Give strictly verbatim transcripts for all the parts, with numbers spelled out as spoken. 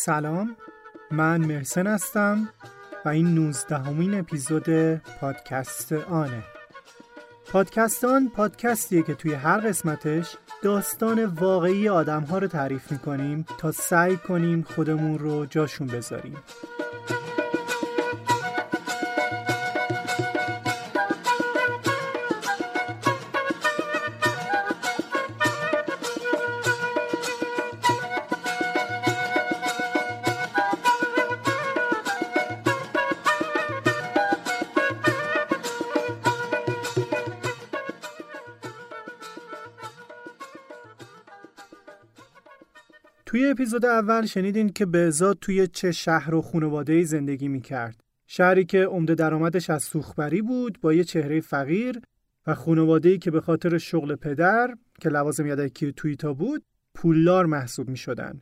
سلام، من مرسن هستم و این نوزدهمین اپیزود پادکست آنه. پادکست آن پادکستیه که توی هر قسمتش داستان واقعی آدم‌ها رو تعریف می‌کنیم تا سعی کنیم خودمون رو جاشون بذاریم. توی اپیزود اول شنیدین که بهزاد توی چه شهر و خانواده‌ای زندگی می‌کرد. شهری که عمده درآمدش از سوخبری بود با یه چهره فقیر و خانواده‌ای که به خاطر شغل پدر که لوازم یدکی تویتا بود پولدار محسوب می‌شدن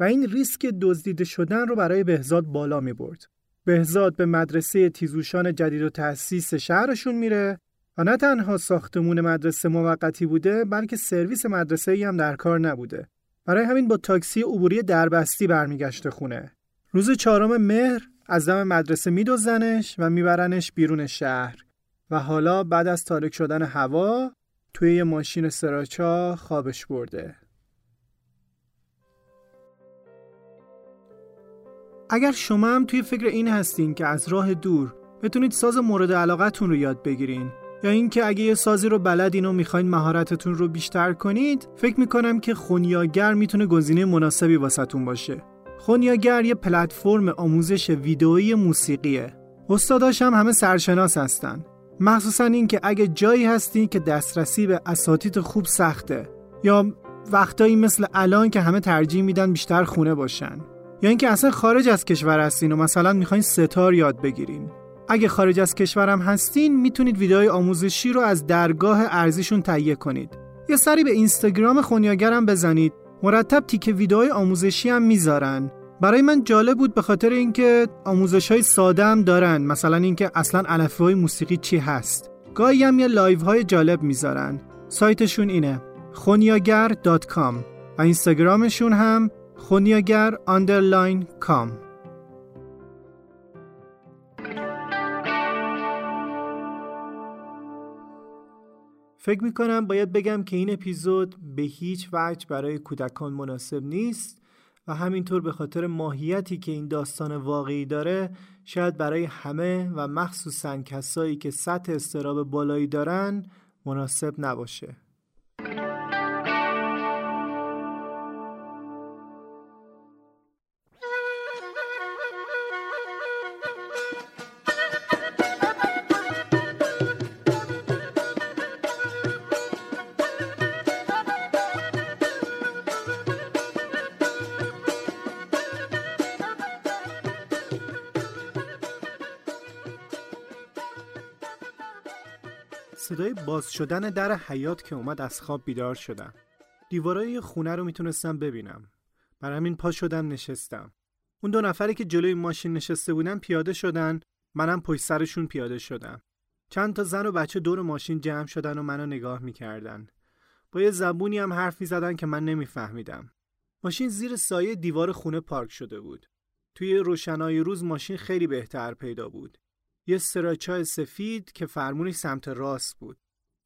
و این ریسک دزدیده شدن رو برای بهزاد بالا می‌برد. بهزاد به مدرسه تیزوشان جدید و تأسیس شهرشون میره و نه تنها ساختمون مدرسه موقتی بوده بلکه سرویس مدرسه‌ای هم در کار نبوده. برای همین با تاکسی عبوری دربستی برمیگشته خونه. روز چهارم مهر از دم مدرسه میدوزنش و میبرنش بیرون شهر و حالا بعد از تاریک شدن هوا توی یه ماشین سراچا خوابش برده. اگر شما هم توی فکر این هستین که از راه دور بتونید ساز مورد علاقتون رو یاد بگیرین یا اینکه اگه یه سازی رو بلدین و میخواین مهارتتون رو بیشتر کنید، فکر میکنم که خنیاگر میتونه گزینه مناسبی واسهتون باشه. خنیاگر یه پلتفرم آموزش ویدئویی موسیقیه. استاداش هم همه سرشناس هستن. مخصوصاً اینکه اگه جایی هستین که دسترسی به اساتید خوب سخته یا وقتایی مثل الان که همه ترجیح میدن بیشتر خونه باشن یا اینکه اصلا خارج از کشور هستین و مثلا میخواین ستار یاد بگیرین. اگه خارج از کشورم هستین میتونید ویدئوهای آموزشی رو از درگاه ارزیشون تهیه کنید. یه سری به اینستاگرام خنیاگرم بزنید. مرتب تیکه ویدئوهای آموزشی هم میذارن. برای من جالب بود به خاطر اینکه آموزش‌های ساده هم دارن. مثلا اینکه اصلا الفبای موسیقی چی هست. گاهی هم یه لایوهای جالب میذارن. سایتشون اینه خونیاگر دات کام و اینستاگرامشون هم خونیاگر آندرلاین کام. فکر میکنم باید بگم که این اپیزود به هیچ وجه برای کودکان مناسب نیست و همینطور به خاطر ماهیتی که این داستان واقعی داره شاید برای همه و مخصوصاً کسایی که سطح اضطراب بالایی دارن مناسب نباشه. صدای باز شدن در حیاط که اومد از خواب بیدار شدم. دیوارای خونه رو میتونستم ببینم. برای همین پا شدم نشستم. اون دو نفری که جلوی ماشین نشسته بودن پیاده شدن، منم پشت سرشون پیاده شدم. چند تا زن و بچه دور ماشین جمع شدن و منو نگاه میکردن. با یه زبونی هم حرف میزدن که من نمیفهمیدم. ماشین زیر سایه دیوار خونه پارک شده بود. توی روشنای روز ماشین خیلی بهتر پیدا بود. یه سراچای سفید که فرمونش سمت راست بود.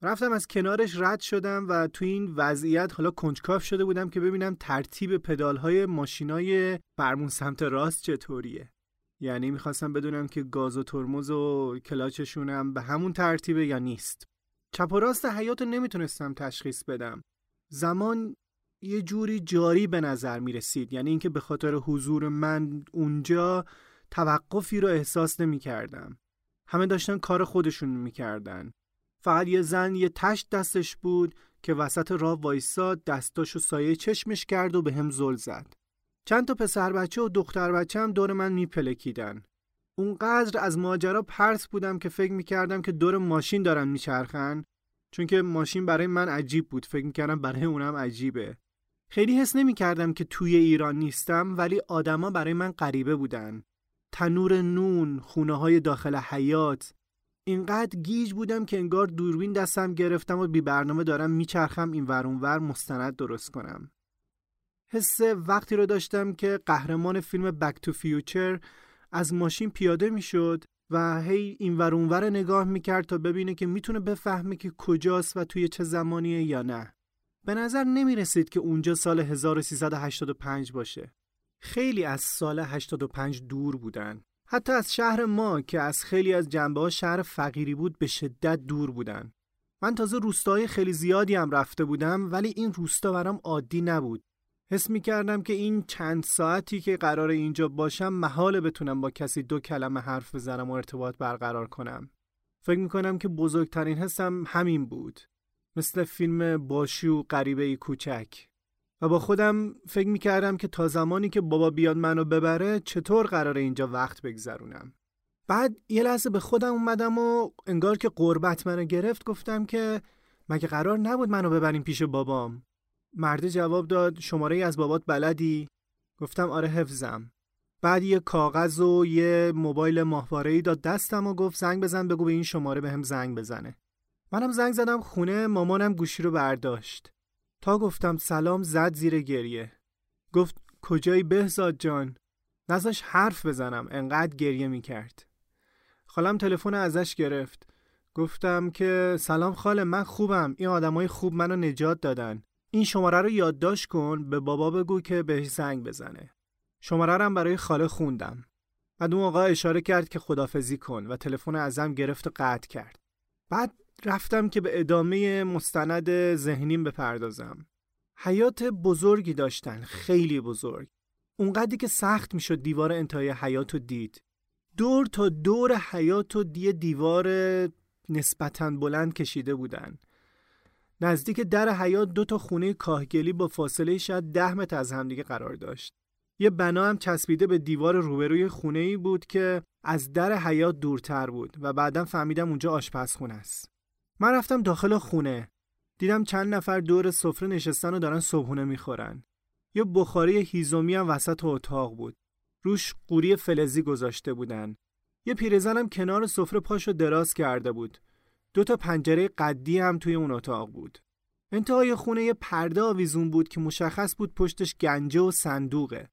رفتم از کنارش رد شدم و تو این وضعیت حالا کنجکاو شده بودم که ببینم ترتیب پدال‌های ماشینای فرمون سمت راست چطوریه. یعنی می‌خواستم بدونم که گاز و ترمز و کلاچشون هم به همون ترتیبه یا نیست. چپ و راست حیاطو نمیتونستم تشخیص بدم. زمان یه جوری جاری به نظر می‌رسید. یعنی اینکه به خاطر حضور من اونجا توقفی رو احساس نمی‌کردم. همه داشتن کار خودشون میکردن. فقط یه زن یه تشت دستش بود که وسط راه وایساد، دستاشو سایه چشمش کرد و به هم زل زد. چند تا پسر بچه و دختر بچه هم دور من میپلکیدن. اونقدر از ماجرا پرس بودم که فکر میکردم که دور ماشین دارن میچرخن، چون که ماشین برای من عجیب بود، فکر میکردم برای اونم عجیبه. خیلی حس نمیکردم که توی ایران نیستم، ولی آدما برای من غریبه بودن. تنور نون، خونه‌های داخل حیاط، اینقدر گیج بودم که انگار دوربین دستم گرفتم و بی برنامه دارم میچرخم این ور اون ور مستند درست کنم. حس وقتی رو داشتم که قهرمان فیلم Back to the Future از ماشین پیاده میشد و هی این ور اون ور نگاه میکرد تا ببینه که میتونه بفهمه که کجاست و توی چه زمانیه یا نه. به نظر نمیرسید که اونجا سال هزار و سیصد و هشتاد و پنج باشه. خیلی از سال هشتاد و پنج دور بودن. حتی از شهر ما که از خیلی از جنبه‌ها شهر فقیری بود به شدت دور بودن. من تازه روستاهای خیلی زیادی هم رفته بودم، ولی این روستا برام عادی نبود. حس می‌کردم که این چند ساعتی که قرار اینجا باشم محاله بتونم با کسی دو کلمه حرف بزنم و ارتباط برقرار کنم. فکر می‌کنم که بزرگترین حسم همین بود. مثل فیلم باشی و غریبه‌ای کوچک. و با خودم فکر میکردم که تا زمانی که بابا بیاد منو ببره چطور قراره اینجا وقت بگذرونم. بعد یه لحظه به خودم اومدم و انگار که قربت منو گرفت گفتم که مگه قرار نبود منو ببریم پیش بابام؟ مرد جواب داد شماره‌ای از بابات بلدی؟ گفتم آره حفظم. بعد یه کاغذ و یه موبایل ماهواره‌ای داد دستم و گفت زنگ بزن بگو به این شماره بهم زنگ بزنه. منم زنگ زدم خونه، مامانم گوشی رو برداشت. تا گفتم سلام زد زیر گریه. گفت کجایی بهزاد جان؟ نذاش حرف بزنم، انقدر گریه میکرد. خالم تلفن ازش گرفت. گفتم که سلام خاله، من خوبم، این آدمای خوب منو نجات دادن. این شماره رو یادداشت کن، به بابا بگو که بهش زنگ بزنه. شماره رو هم برای خاله خوندم. بعد اون آقا اشاره کرد که خدافظی کن و تلفن ازم گرفت و قطع کرد. بعد رفتم که به ادامه مستند ذهنیم بپردازم. حیات بزرگی داشتن، خیلی بزرگ. اونقدری که سخت میشد دیوار انتهای حیات رو دید. دور تا دور حیات رو دیه دیوار نسبتاً بلند کشیده بودن. نزدیک در حیات دو تا خونه کاهگلی با فاصله شاید ده متر از همدیگه قرار داشت. یه بنا هم چسبیده به دیوار روبروی خونه‌ای بود که از در حیات دورتر بود و بعداً فهمیدم اونجا آشپزخونه است. من رفتم داخل خونه. دیدم چند نفر دور سفره نشستن و دارن صبحونه میخورن. یه بخاری هیزومی هم وسط اتاق بود. روش قوری فلزی گذاشته بودن. یه پیرزن هم کنار سفره پاشو دراز کرده بود. دو تا پنجره قدی هم توی اون اتاق بود. انتهای خونه یه پرده آویزون بود که مشخص بود پشتش گنجه و صندوقه.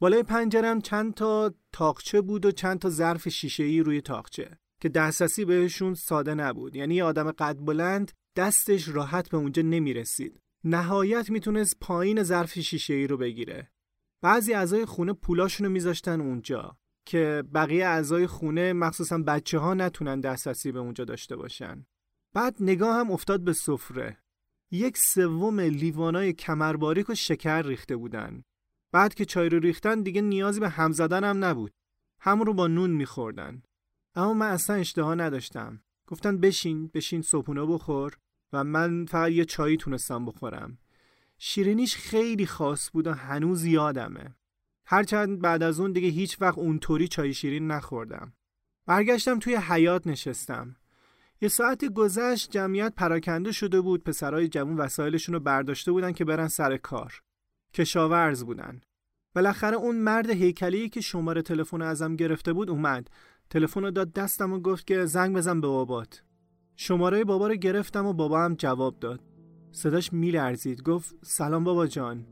بالای پنجره هم چند تا تاقچه بود و چند تا ظرف شیشه‌ای روی تاقچه که دسترسی بهشون ساده نبود. یعنی یه آدم قد بلند دستش راحت به اونجا نمیرسید. نهایت میتونست پایین ظرف شیشه‌ای رو بگیره. بعضی اعضای خونه پولاشونو میذاشتن اونجا که بقیه اعضای خونه مخصوصا بچه‌ها نتونن دسترسی به اونجا داشته باشن. بعد نگاه هم افتاد به سفره. یک سوم لیوانای کمرباریک و شکر ریخته بودن. بعد که چای رو ریختن دیگه نیازی به هم زدن هم نبود. همون رو با نون می‌خوردن. اما من اصلا اشتها نداشتم. گفتن بشین بشین صبحونه بخور و من فقط یه چایی تونستم بخورم. شیرینیش خیلی خاص بود و هنوز یادمه. هرچند بعد از اون دیگه هیچ وقت اونطوری چای شیرین نخوردم. برگشتم توی حیاط نشستم. یه ساعت گذشت، جمعیت پراکنده شده بود. پسرای جوون وسایلشون رو برداشته بودن که برن سر کار. کشاورز بودن. بالاخره اون مرد هیکلی که شماره تلفن ازم گرفته بود اومد. تلفن رو داد دستم و گفت که زنگ بزن به بابات. شماره بابا رو گرفتم و بابا هم جواب داد. صداش میلرزید. گفت سلام بابا جان.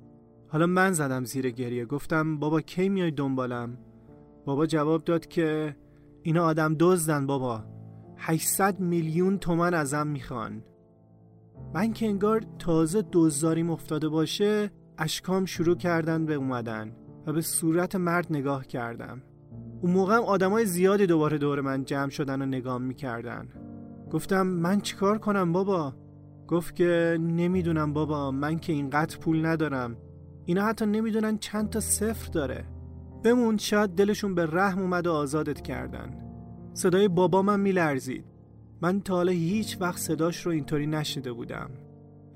حالا من زدم زیر گریه. گفتم بابا کی میای دنبالم؟ بابا جواب داد که اینا آدم دزدن بابا. هشتصد میلیون تومان ازم میخوان. من که انگار تازه دزداریم افتاده باشه، اشکام شروع کردن به اومدن و به صورت مرد نگاه کردم. اون موقع هم آدمای زیادی دوباره دور من جمع شدن و نگام میکردن. گفتم من چیکار کنم بابا؟ گفت که نمیدونم بابا، من که اینقدر پول ندارم. اینا حتی نمیدونن چند تا صفر داره. بمون، شاید دلشون به رحم اومد و آزادت کردن. صدای بابامم میلرزید. من تا حالا هیچ وقت صداش رو اینطوری نشنیده بودم.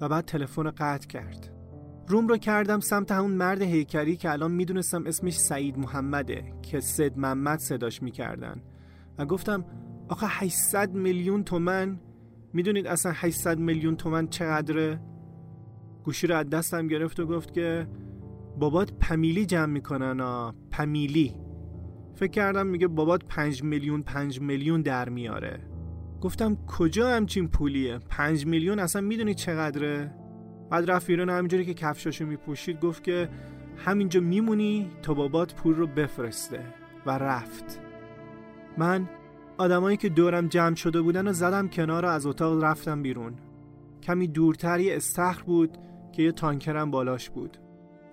و بعد تلفن قطع کرد. روم رو کردم سمت همون مرد هیکلی که الان میدونستم اسمش سعید محمده که سید محمد صداش میکردن و گفتم آخه هشتصد میلیون تومن، میدونید اصلا هشتصد میلیون تومن چقدره؟ گوشی رو از دستم گرفت و گفت که بابات پمیلی جمع میکنن آه پمیلی. فکر کردم میگه بابات پنج میلیون پنج میلیون در میاره. گفتم کجا همچین پولیه؟ پنج میلیون اصلا میدونی چقدره؟ بعد رفت بیرون همینجوری که کفشاشو میپوشید گفت که همینجا میمونی تا بابات پول رو بفرسته و رفت. من آدمایی که دورم جمع شده بودن رو زدم کنار و از اتاق رفتم بیرون. کمی دورتر یه استخر بود که یه تانکرم بالاش بود.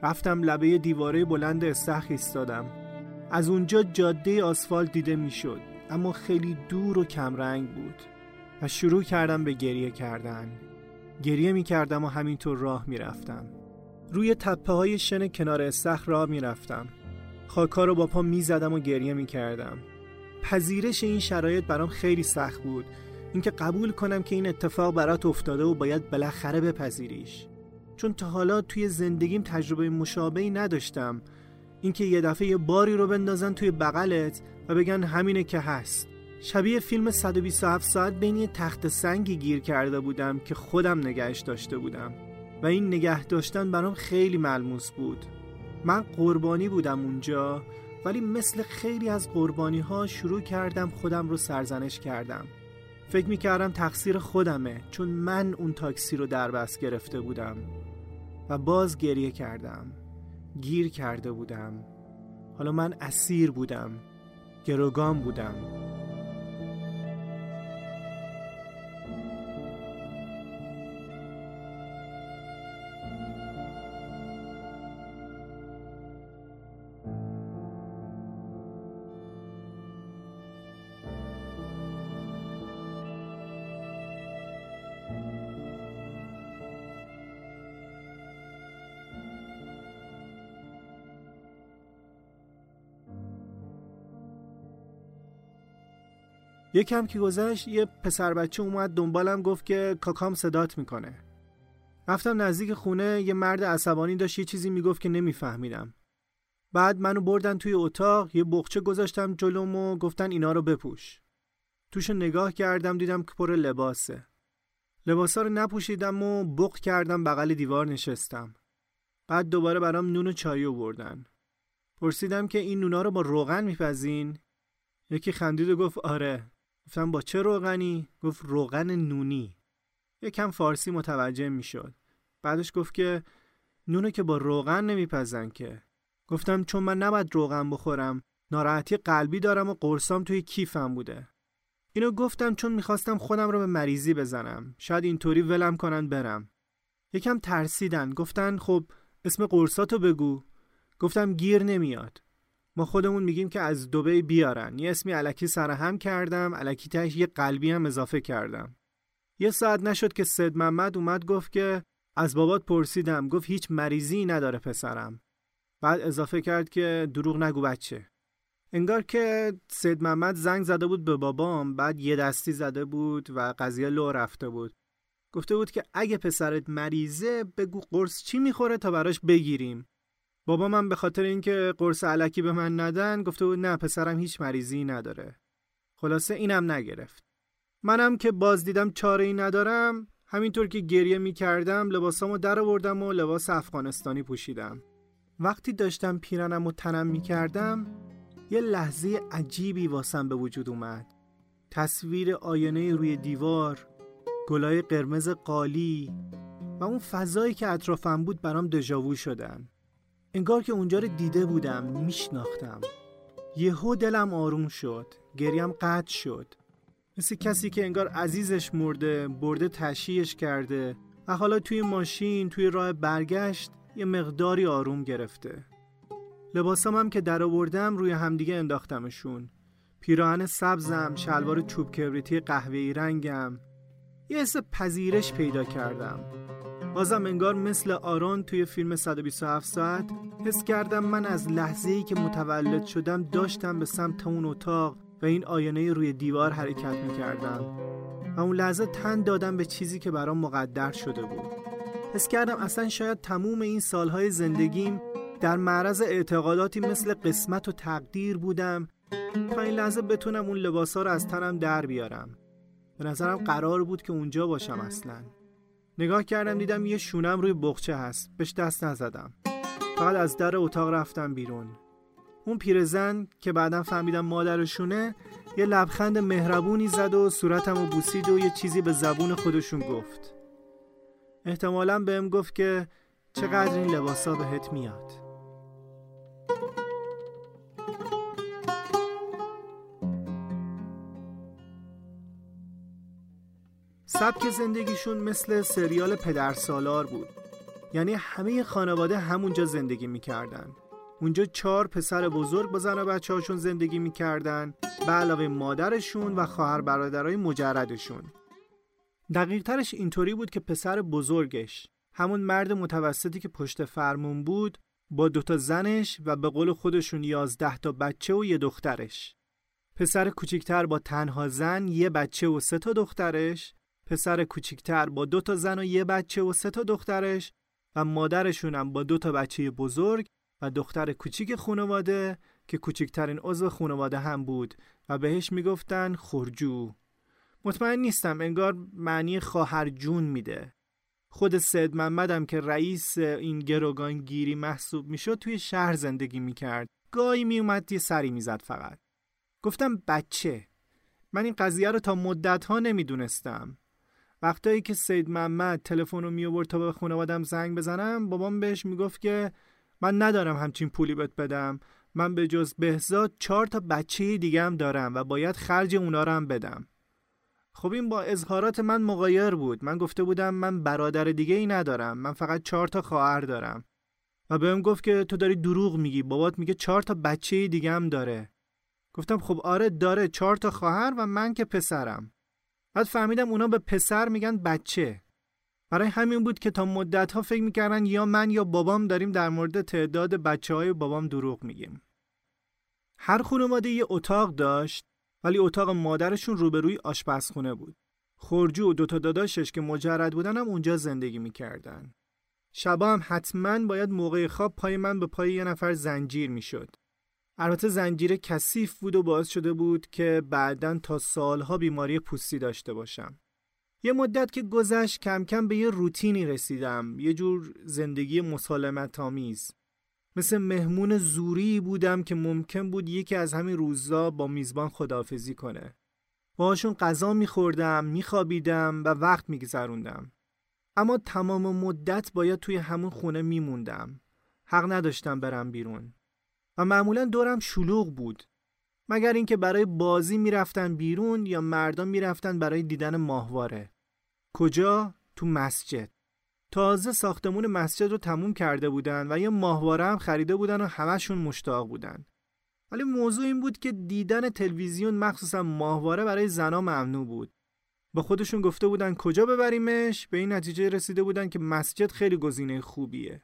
رفتم لبه دیواره بلند استخر ایستادم. از اونجا جاده آسفالت دیده میشد اما خیلی دور و کمرنگ بود و شروع کردم به گریه کردن. گریه می کردم و همینطور راه می رفتم. روی تپه های شن کنار استخر راه می رفتم. خاکا رو با پا می زدم و گریه می کردم. پذیرش این شرایط برام خیلی سخت بود. اینکه قبول کنم که این اتفاق برات افتاده و باید بالاخره بپذیریش. چون تا حالا توی زندگیم تجربه مشابهی نداشتم. اینکه یه دفعه یه باری رو بندازن توی بغلت و بگن همینه که هست. شبیه فیلم صد و بیست و هفت ساعت بین یه تخت سنگی گیر کرده بودم که خودم نگهش داشته بودم و این نگه داشتن برام خیلی ملموس بود. من قربانی بودم اونجا، ولی مثل خیلی از قربانی ها شروع کردم خودم رو سرزنش کردم. فکر میکردم تقصیر خودمه چون من اون تاکسی رو در دست گرفته بودم و باز گریه کردم. گیر کرده بودم. حالا من اسیر بودم، گروگان بودم. یکم که گذشت یه پسر بچه اومد دنبالم گفت که کاکام صدات میکنه. رفتم نزدیک خونه، یه مرد عصبانی داشت یه چیزی میگفت که نمیفهمیدم. بعد منو بردن توی اتاق، یه بغچه گذاشتم جلوم و گفتن اینا رو بپوش. توشو نگاه کردم دیدم که پر لباسه. لباسا رو نپوشیدم و بغ کردم بغل دیوار نشستم. بعد دوباره برام نون و چای آوردن. پرسیدم که این نونا رو با روغن میپزین؟ یکی خندید و گفت آره. گفتم با چه روغنی؟ گفت روغن نونی. یکم فارسی متوجه می شد. بعدش گفت که نونو که با روغن نمی پزن که. گفتم چون من نباید روغن بخورم، ناراحتی قلبی دارم و قرصام توی کیفم بوده. اینو گفتم چون می خواستم خودم رو به مریضی بزنم، شاید اینطوری ولم کنن برم. یکم ترسیدن، گفتن خب اسم قرصاتو بگو. گفتم گیر نمیاد، ما خودمون میگیم که از دبی بیارن. یه اسمی الکی سرهم کردم، الکی تهش یه قلبی هم اضافه کردم. یه ساعت نشد که سید محمد اومد گفت که از بابات پرسیدم، گفت هیچ مریضی نداره پسرم. بعد اضافه کرد که دروغ نگو بچه. انگار که سید محمد زنگ زده بود به بابام، بعد یه دستی زده بود و قضیه لو رفته بود. گفته بود که اگه پسرت مریضه بگو قرص چی میخوره تا براش بگیریم. بابا من به خاطر اینکه قرص علکی به من ندن گفته بود نه پسرم هیچ مریضی نداره. خلاصه اینم نگرفت. منم که باز دیدم چاره‌ای ندارم، همینطور که گریه می‌کردم لباسامو در آوردم و لباس افغانستانی پوشیدم. وقتی داشتم پیرنمو تنم می‌کردم یه لحظه عجیبی واسم به وجود اومد. تصویر آینه روی دیوار، گلای قرمز قالی و اون فضایی که اطرافم بود برام دژاوو شدن. انگار که اونجا رو دیده بودم، میشناختم. یهو دلم آروم شد، گریم قطع شد. مثل کسی که انگار عزیزش مرده، برده تشییعش کرده و حالا توی ماشین، توی راه برگشت یه مقداری آروم گرفته. لباسام هم که در آوردم روی همدیگه انداختمشون. پیراهن سبزم، شلوار چوب کبریتی قهوه‌ای رنگم. یه حس پذیرش پیدا کردم. بازم انگار مثل آرون توی فیلم صد و بیست و هفت ساعت حس کردم من از لحظه‌ای که متولد شدم داشتم به سمت اون اتاق و این آینه روی دیوار حرکت میکردم و اون لحظه تن دادم به چیزی که برام مقدر شده بود. حس کردم اصلا شاید تموم این سالهای زندگیم در معرض اعتقاداتی مثل قسمت و تقدیر بودم تا این لحظه بتونم اون لباسا رو از تنم در بیارم. به نظرم قرار بود که اونجا باشم اصلا. نگاه کردم دیدم یه شونم روی بغچه هست. بهش دست نزدم. فقط از در اتاق رفتم بیرون. اون پیرزن که بعداً فهمیدم مادرشونه یه لبخند مهربونی زد و صورتمو بوسید و یه چیزی به زبون خودشون گفت. احتمالاً بهم گفت که چقدر این لباسا بهت میاد. سبک زندگیشون مثل سریال پدرسالار بود. یعنی همه خانواده همونجا زندگی میکردن. اونجا چهار پسر بزرگ با زن و بچه هاشون زندگی میکردن به علاوه مادرشون و خواهر برادرای مجردشون. دقیق ترش اینطوری بود که پسر بزرگش همون مرد متوسطی که پشت فرمون بود با دوتا زنش و به قول خودشون یازده تا بچه و یه دخترش. پسر کوچیکتر با تنها زن یه بچه و سه تا دخترش. پسر کوچیکتر با دو تا زن و یه بچه و سه تا دخترش و مادرشون هم با دو تا بچه بزرگ و دختر کوچیک خانواده که کوچیکترین عضو خانواده هم بود و بهش میگفتن خورجو. مطمئن نیستم، انگار معنی خواهر جون میده. خود سید محمد هم که رئیس این گروگانگیری محسوب میشد توی شهر زندگی میکرد. گاهی میومد یه سری میزد فقط. گفتم بچه. من این قضیه رو تا مدت ها نمیدونستم. وقتایی که سید محمد تلفن رو می آورد تا به خانوادم زنگ بزنم، بابام بهش میگفت که من ندارم همچین پولی بهت بدم، من به جز بهزاد چهار تا بچه دیگه هم دارم و باید خرج اونا رو هم بدم. خب این با اظهارات من مغایر بود. من گفته بودم من برادر دیگه ای ندارم، من فقط چهار تا خواهر دارم و بهم گفت که تو داری دروغ میگی، بابات میگه چهار تا بچه دیگه هم داره. گفتم خب آره داره، چهار تا خواهر و من که پسرم. بعد فهمیدم اونا به پسر میگن بچه. برای همین بود که تا مدت‌ها فکر میکردن یا من یا بابام داریم در مورد تعداد بچه‌های بابام دروغ میگیم. هر خانواده یه اتاق داشت ولی اتاق مادرشون روبروی آشپزخونه بود. خورجو و دوتا داداشش که مجرد بودن هم اونجا زندگی میکردن. شبا هم حتماً باید موقع خواب پای من به پای یه نفر زنجیر میشد. البته زنجیره کثیف بود و باعث شده بود که بعداً تا سالها بیماری پوستی داشته باشم. یه مدت که گذشت کم کم به یه روتینی رسیدم، یه جور زندگی مسالمت‌آمیز. مثل مهمون زوری بودم که ممکن بود یکی از همین روزا با میزبان خداحافظی کنه. باهاشون غذا می‌خوردم، می‌خوابیدم و وقت می‌گذروندم. اما تمام مدت باید توی همون خونه می‌موندم. حق نداشتم برم بیرون. و معمولا دورم شلوغ بود، مگر اینکه برای بازی میرفتن بیرون یا مردم میرفتن برای دیدن ماهواره. کجا؟ تو مسجد. تازه ساختمون مسجد رو تموم کرده بودن و یه ماهواره هم خریده بودن و همشون مشتاق بودن. ولی موضوع این بود که دیدن تلویزیون مخصوصا ماهواره برای زنا ممنوع بود. با خودشون گفته بودن کجا ببریمش، به این نتیجه رسیده بودن که مسجد خیلی گزینه خوبیه.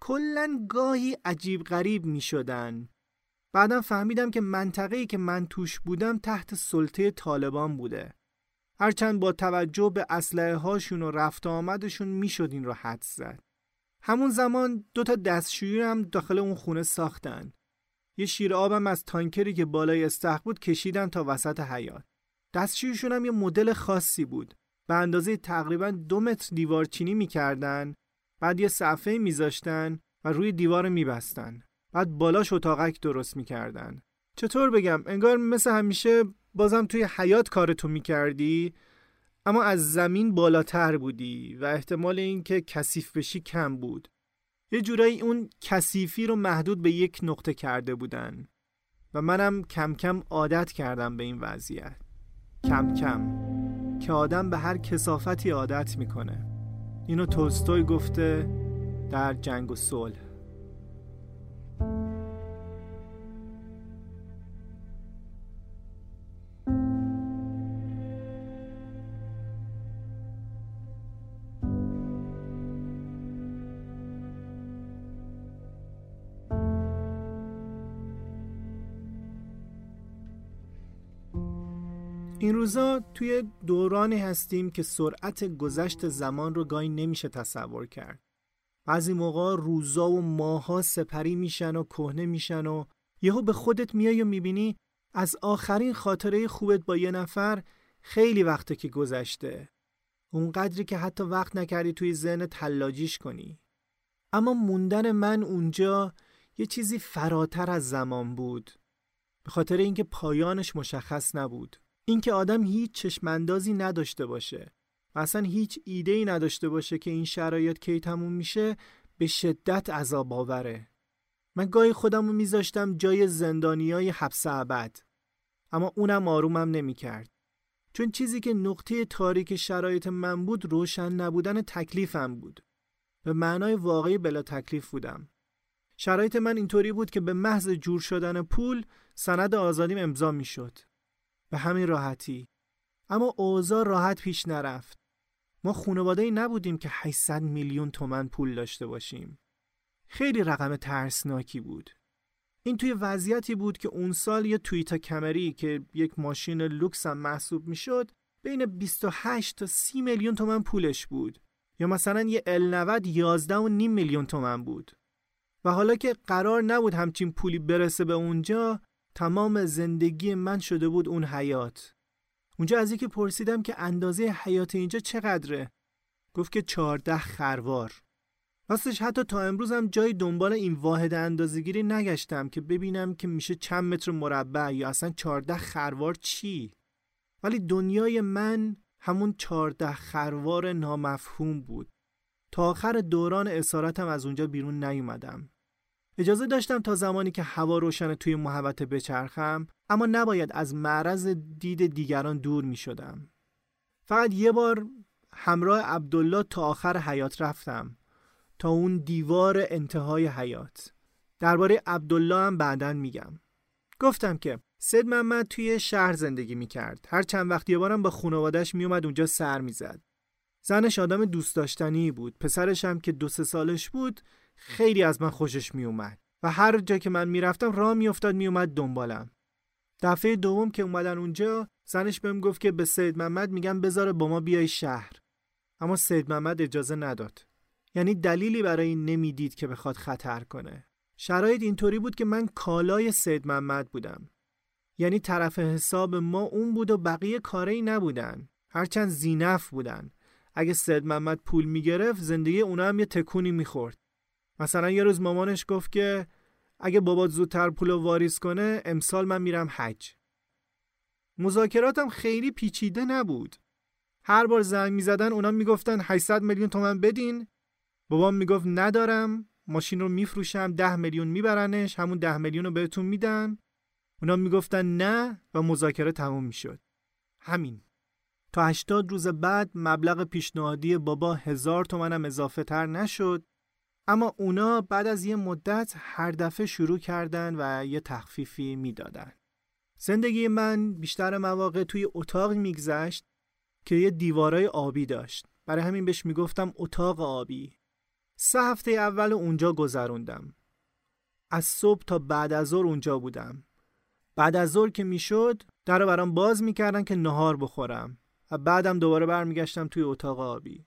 کلن گاهی عجیب غریب می شدن. بعدم فهمیدم که منطقه‌ای که من توش بودم تحت سلطه طالبان بوده. هرچند با توجه به اسلحه هاشون و رفت آمدشون می شد این رو حدس زد. همون زمان دوتا دستشویی هم داخل اون خونه ساختن. یه شیر آبم از تانکری که بالای استخر بود کشیدن تا وسط حیاط. دستشویشون هم یه مدل خاصی بود. به اندازه تقریبا دو متر دیوارچینی می کردن. بعد یه صفحه میذاشتن و روی دیوار میبستن. بعد بالاش اتاقک درست میکردن. چطور بگم، انگار مثل همیشه بازم توی حیاط کارتو میکردی اما از زمین بالاتر بودی و احتمال اینکه کثیف بشی کم بود. یه جورایی اون کثیفی رو محدود به یک نقطه کرده بودن و منم کم کم عادت کردم به این وضعیت. کم کم که آدم به هر کثافتی عادت میکنه. اینو تولستوی گفته در جنگ و صلح. این روزا توی دورانی هستیم که سرعت گذشت زمان رو گاهی نمیشه تصور کرد. بعضی موقع روزا و ماها سپری میشن و کهنه میشن و یهو به خودت میای و میبینی از آخرین خاطره خوبت با یه نفر خیلی وقته که گذشته، اونقدری که حتی وقت نکردی توی ذهنت حلاجیش کنی. اما موندن من اونجا یه چیزی فراتر از زمان بود، به خاطر اینکه پایانش مشخص نبود، اینکه آدم هیچ چشمندازی نداشته باشه و اصلا هیچ ایده‌ای نداشته باشه که این شرایط کی تموم میشه به شدت عذاب آوره. من گاهی خودم رو میذاشتم جای زندانیای حبس ابد، اما اونم آرومم نمیکرد، چون چیزی که نقطه تاریک شرایط من بود روشن نبودن تکلیفم بود. به معنای واقعی بلا تکلیف بودم. شرایط من اینطوری بود که به محض جور شدن پول سند آزادیم امضا میشد، به همین راحتی. اما اوضاع راحت پیش نرفت. ما خانواده‌ای نبودیم که هشتصد میلیون تومان پول داشته باشیم. خیلی رقم ترسناکی بود. این توی وضعیتی بود که اون سال یه تویوتا کمری که یک ماشین لوکس هم محسوب میشد بین بیست و هشت تا سی میلیون تومان پولش بود، یا مثلا یه ال نود یازده و نیم میلیون تومان بود. و حالا که قرار نبود همچین پولی برسه به اونجا، تمام زندگی من شده بود اون حیات. اونجا از یکی پرسیدم که اندازه حیات اینجا چقدره؟ گفت که چهارده خروار. راستش حتی تا امروز هم جای دنبال این واحد اندازه‌گیری نگشتم که ببینم که میشه چند متر مربع یا اصلا چهارده خروار چی؟ ولی دنیای من همون چهارده خروار نامفهوم بود. تا آخر دوران اسارتم از اونجا بیرون نیومدم. اجازه داشتم تا زمانی که هوا روشن توی محوطه بچرخم، اما نباید از معرض دید دیگران دور می شدم. فقط یه بار همراه عبدالله تا آخر حیات رفتم، تا اون دیوار انتهای حیات. درباره عبدالله هم بعدن میگم. گفتم که سید محمد توی شهر زندگی میکرد. هر چند وقت یه بارم با خانواده‌اش میومد اونجا سر میزد. زنش آدم دوست داشتنی بود. پسرش هم که دو سه سالش بود خیلی از من خوشش میومد و هر جا که من میرفتم راه میافتاد میومد دنبالم. دفعه دوم که اومدن اونجا زنش بهم گفت که به سید محمد میگم بذاره با ما بیای شهر. اما سید محمد اجازه نداد. یعنی دلیلی برای این نمیدید که بخواد خطر کنه. شرایط اینطوری بود که من کالای سید محمد بودم. یعنی طرف حساب ما اون بود و بقیه کاری نبودن. هرچند زینف بودن. اگه سید محمد پول میگرفت زندگی اونا هم یه تکونی میخورد. مثلا یه روز مامانش گفت که اگه بابات زودتر پولو واریز کنه امسال من میرم حج. مذاکراتم خیلی پیچیده نبود. هر بار زنگ میزدن اونا میگفتن هشتصد میلیون تومان بدین. بابام میگفت ندارم، ماشین رو میفروشم، ده میلیون میبرنش، همون ده میلیون رو بهتون میدم. اونا میگفتن نه و مذاکره تموم میشد. همین. تا هشتاد روز بعد مبلغ پیشنهادی بابا هزار تومنم اضافه تر نشد، اما اونا بعد از یه مدت هر دفعه شروع کردن و یه تخفیفی میدادن. زندگی من بیشتر مواقع توی اتاق میگذشت که یه دیوارای آبی داشت. برای همین بهش میگفتم اتاق آبی. سه هفته اول اونجا گذروندم. از صبح تا بعد از ظهر اونجا بودم. بعد از ظهر که میشد در رو برام باز میکردن که نهار بخورم و بعدم دوباره برمیگشتم توی اتاق آبی.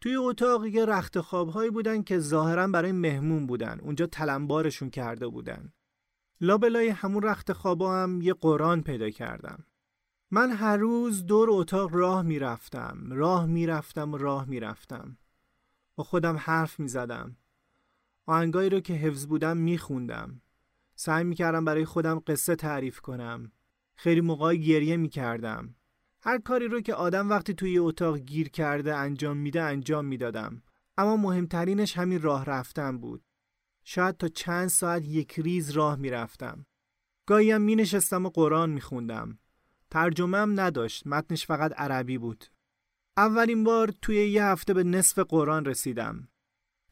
توی اتاقی که رخت خوابهایی بودن که ظاهرا برای مهمون بودن. اونجا تلمبارشون کرده بودن. لابلای همون رخت خوابا هم یه قرآن پیدا کردم. من هر روز دور اتاق راه میرفتم، راه میرفتم، راه میرفتم. با خودم حرف میزدم. آهنگایی رو که حفظ بودم میخوندم. سعی میکردم برای خودم قصه تعریف کنم. خیلی موقع گریه میکردم. هر کاری رو که آدم وقتی توی اتاق گیر کرده انجام میده انجام میدادم. اما مهمترینش همین راه رفتن بود. شاید تا چند ساعت یک ریز راه میرفتم. گاهی هم مینشستم و قرآن میخوندم. ترجمه هم نداشت، متنش فقط عربی بود. اولین بار توی یه هفته به نصف قرآن رسیدم،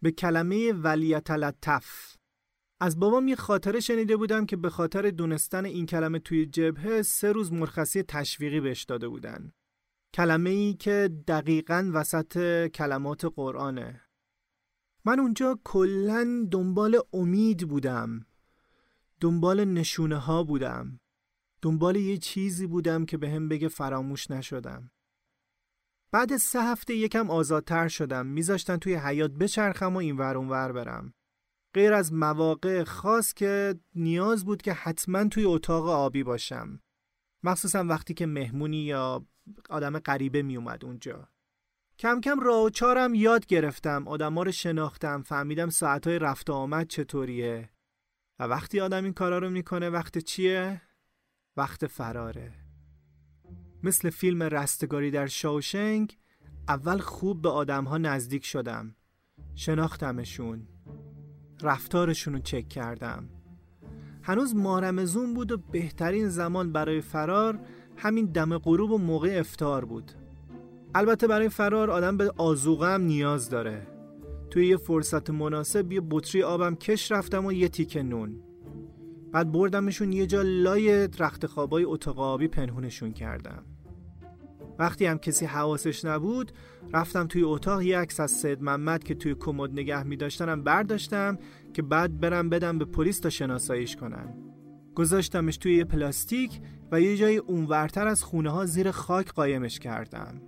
به کلمه ولیتلطف. از بابام یه خاطره شنیده بودم که به خاطر دونستن این کلمه توی جبهه سه روز مرخصی تشویقی بهش داده بودن. کلمه‌ای که دقیقاً وسط کلمات قرآنه. من اونجا کلاً دنبال امید بودم، دنبال نشونه ها بودم، دنبال یه چیزی بودم که بهم بگه فراموش نشدم. بعد سه هفته یکم آزادتر شدم، میذاشتن توی حیاط بچرخم و اینور اونور برم. غیر از مواقع خاص که نیاز بود که حتما توی اتاق آبی باشم، مخصوصا وقتی که مهمونی یا آدم غریبه می اومد اونجا. کم کم راه و چارم یاد گرفتم، آدم‌ها رو شناختم، فهمیدم ساعت‌های رفت و آمد چطوریه. و وقتی آدم این کارا رو میکنه وقت چیه؟ وقت فراره. مثل فیلم رستگاری در شاوشنگ، اول خوب به آدم‌ها نزدیک شدم، شناختمشون، رفتارشون رو چک کردم. هنوز مارمزون بود و بهترین زمان برای فرار همین دم غروب و موقع افطار بود. البته برای فرار آدم به آذوقه هم نیاز داره. توی یه فرصت مناسب یه بطری آبم کش رفتم و یه تیکه نون. بعد بردمشون یه جا لای رخت خوابای اتاق آبی پنهونشون کردم. وقتی هم کسی حواسش نبود رفتم توی اتاق، یه عکس از سید محمد که توی کمد نگه می‌داشتنم برداشتم که بعد برم بدم به پلیس تا شناساییش کنن. گذاشتمش توی یه پلاستیک و یه جای اونورتر از خونه‌ها زیر خاک قایمش کردم.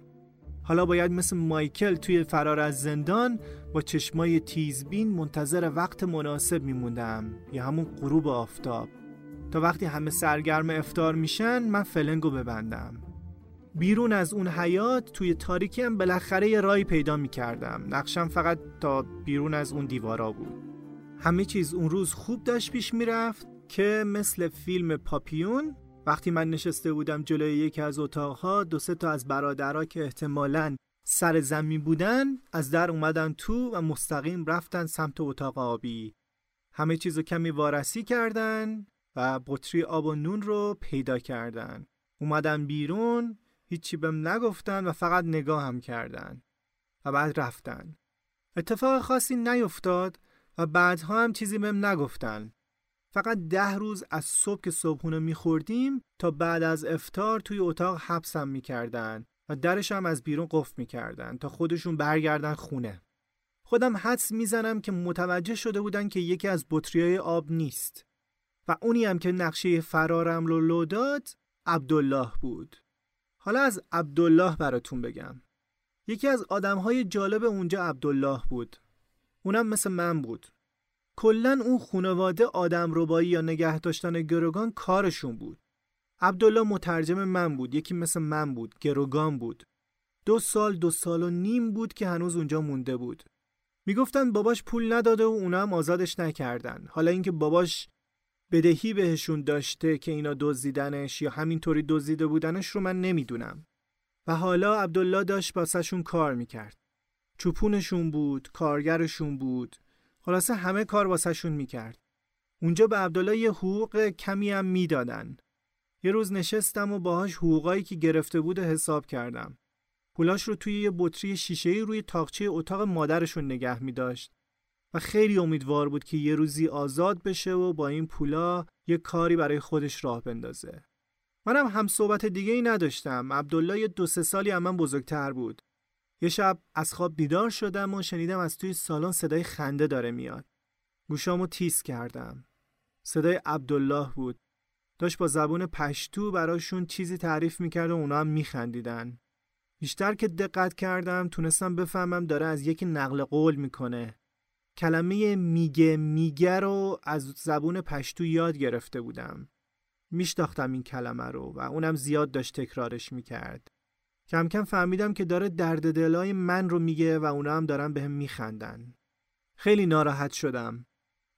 حالا باید مثل مایکل توی فرار از زندان با چشمای تیزبین منتظر وقت مناسب میموندم، یا همون غروب آفتاب، تا وقتی همه سرگرم افطار میشن من فلنگو ببندم. بیرون از اون حیاط توی تاریکی هم بالاخره یه رای پیدا میکردم. نقشم فقط تا بیرون از اون دیوارا بود. همه چیز اون روز خوب داشت پیش میرفت که مثل فیلم پاپیون، وقتی من نشسته بودم جلوی یکی از اتاقها، دو سه تا از برادرها که احتمالاً سر زمین بودن از در اومدن تو و مستقیم رفتن سمت اتاق آبی. همه چیزو کمی وارسی کردن و بطری آب و نون رو پیدا کردن. اومدن بیرون، هیچی بهم نگفتن و فقط نگاهم کردن و بعد رفتن. اتفاق خاصی نیفتاد و بعدها هم چیزی بهم نگفتن. فقط ده روز از صبح که صبحونه میخوردیم تا بعد از افطار توی اتاق حبسم میکردن و درش هم از بیرون قفل میکردن تا خودشون برگردن خونه. خودم حدس میزنم که متوجه شده بودن که یکی از بطری‌های آب نیست و اونی هم که نقشه فرارم رو لو داد عبدالله بود. حالا از عبدالله براتون بگم. یکی از آدمهای جالب اونجا عبدالله بود. اونم مثل من بود. کلن اون خانواده آدم ربایی یا نگه داشتن گروگان کارشون بود. عبدالله مترجم من بود، یکی مثل من بود، گروگان بود. دو سال دو سال و نیم بود که هنوز اونجا مونده بود. میگفتن باباش پول نداده و اونا هم آزادش نکردن. حالا اینکه باباش بدهی بهشون داشته که اینا دزدیدنش یا همینطوری دزدیده بودنش رو من نمیدونم. و حالا عبدالله داشت واسهشون کار میکرد. چوپونشون بود، کارگرشون بود. خلاصه همه کار واسهشون میکرد. اونجا به عبدالله یه حقوق کمی هم میدادن. یه روز نشستم و باهاش حقوقایی که گرفته بود حساب کردم. پولاش رو توی یه بطری شیشه‌ای روی تاقچه اتاق مادرشون نگه می‌داشت و خیلی امیدوار بود که یه روزی آزاد بشه و با این پولا یه کاری برای خودش راه بندازه. منم هم صحبت دیگه‌ای نداشتم. عبدالله یه دو سه سالی از من بزرگتر بود. یه شب از خواب بیدار شدم و شنیدم از توی سالن صدای خنده داره میاد. گوشامو تیز کردم. صدای عبدالله بود. داشت با زبون پشتو براشون چیزی تعریف میکرد و اونا هم میخندیدن. بیشتر که دقت کردم تونستم بفهمم داره از یکی نقل قول میکنه. کلمه میگه میگه رو از زبون پشتو یاد گرفته بودم. میشناختم این کلمه رو و اونم زیاد داشت تکرارش میکرد. کم کم فهمیدم که داره درد دلای من رو میگه و اونا هم دارن بهم میخندن. خیلی ناراحت شدم.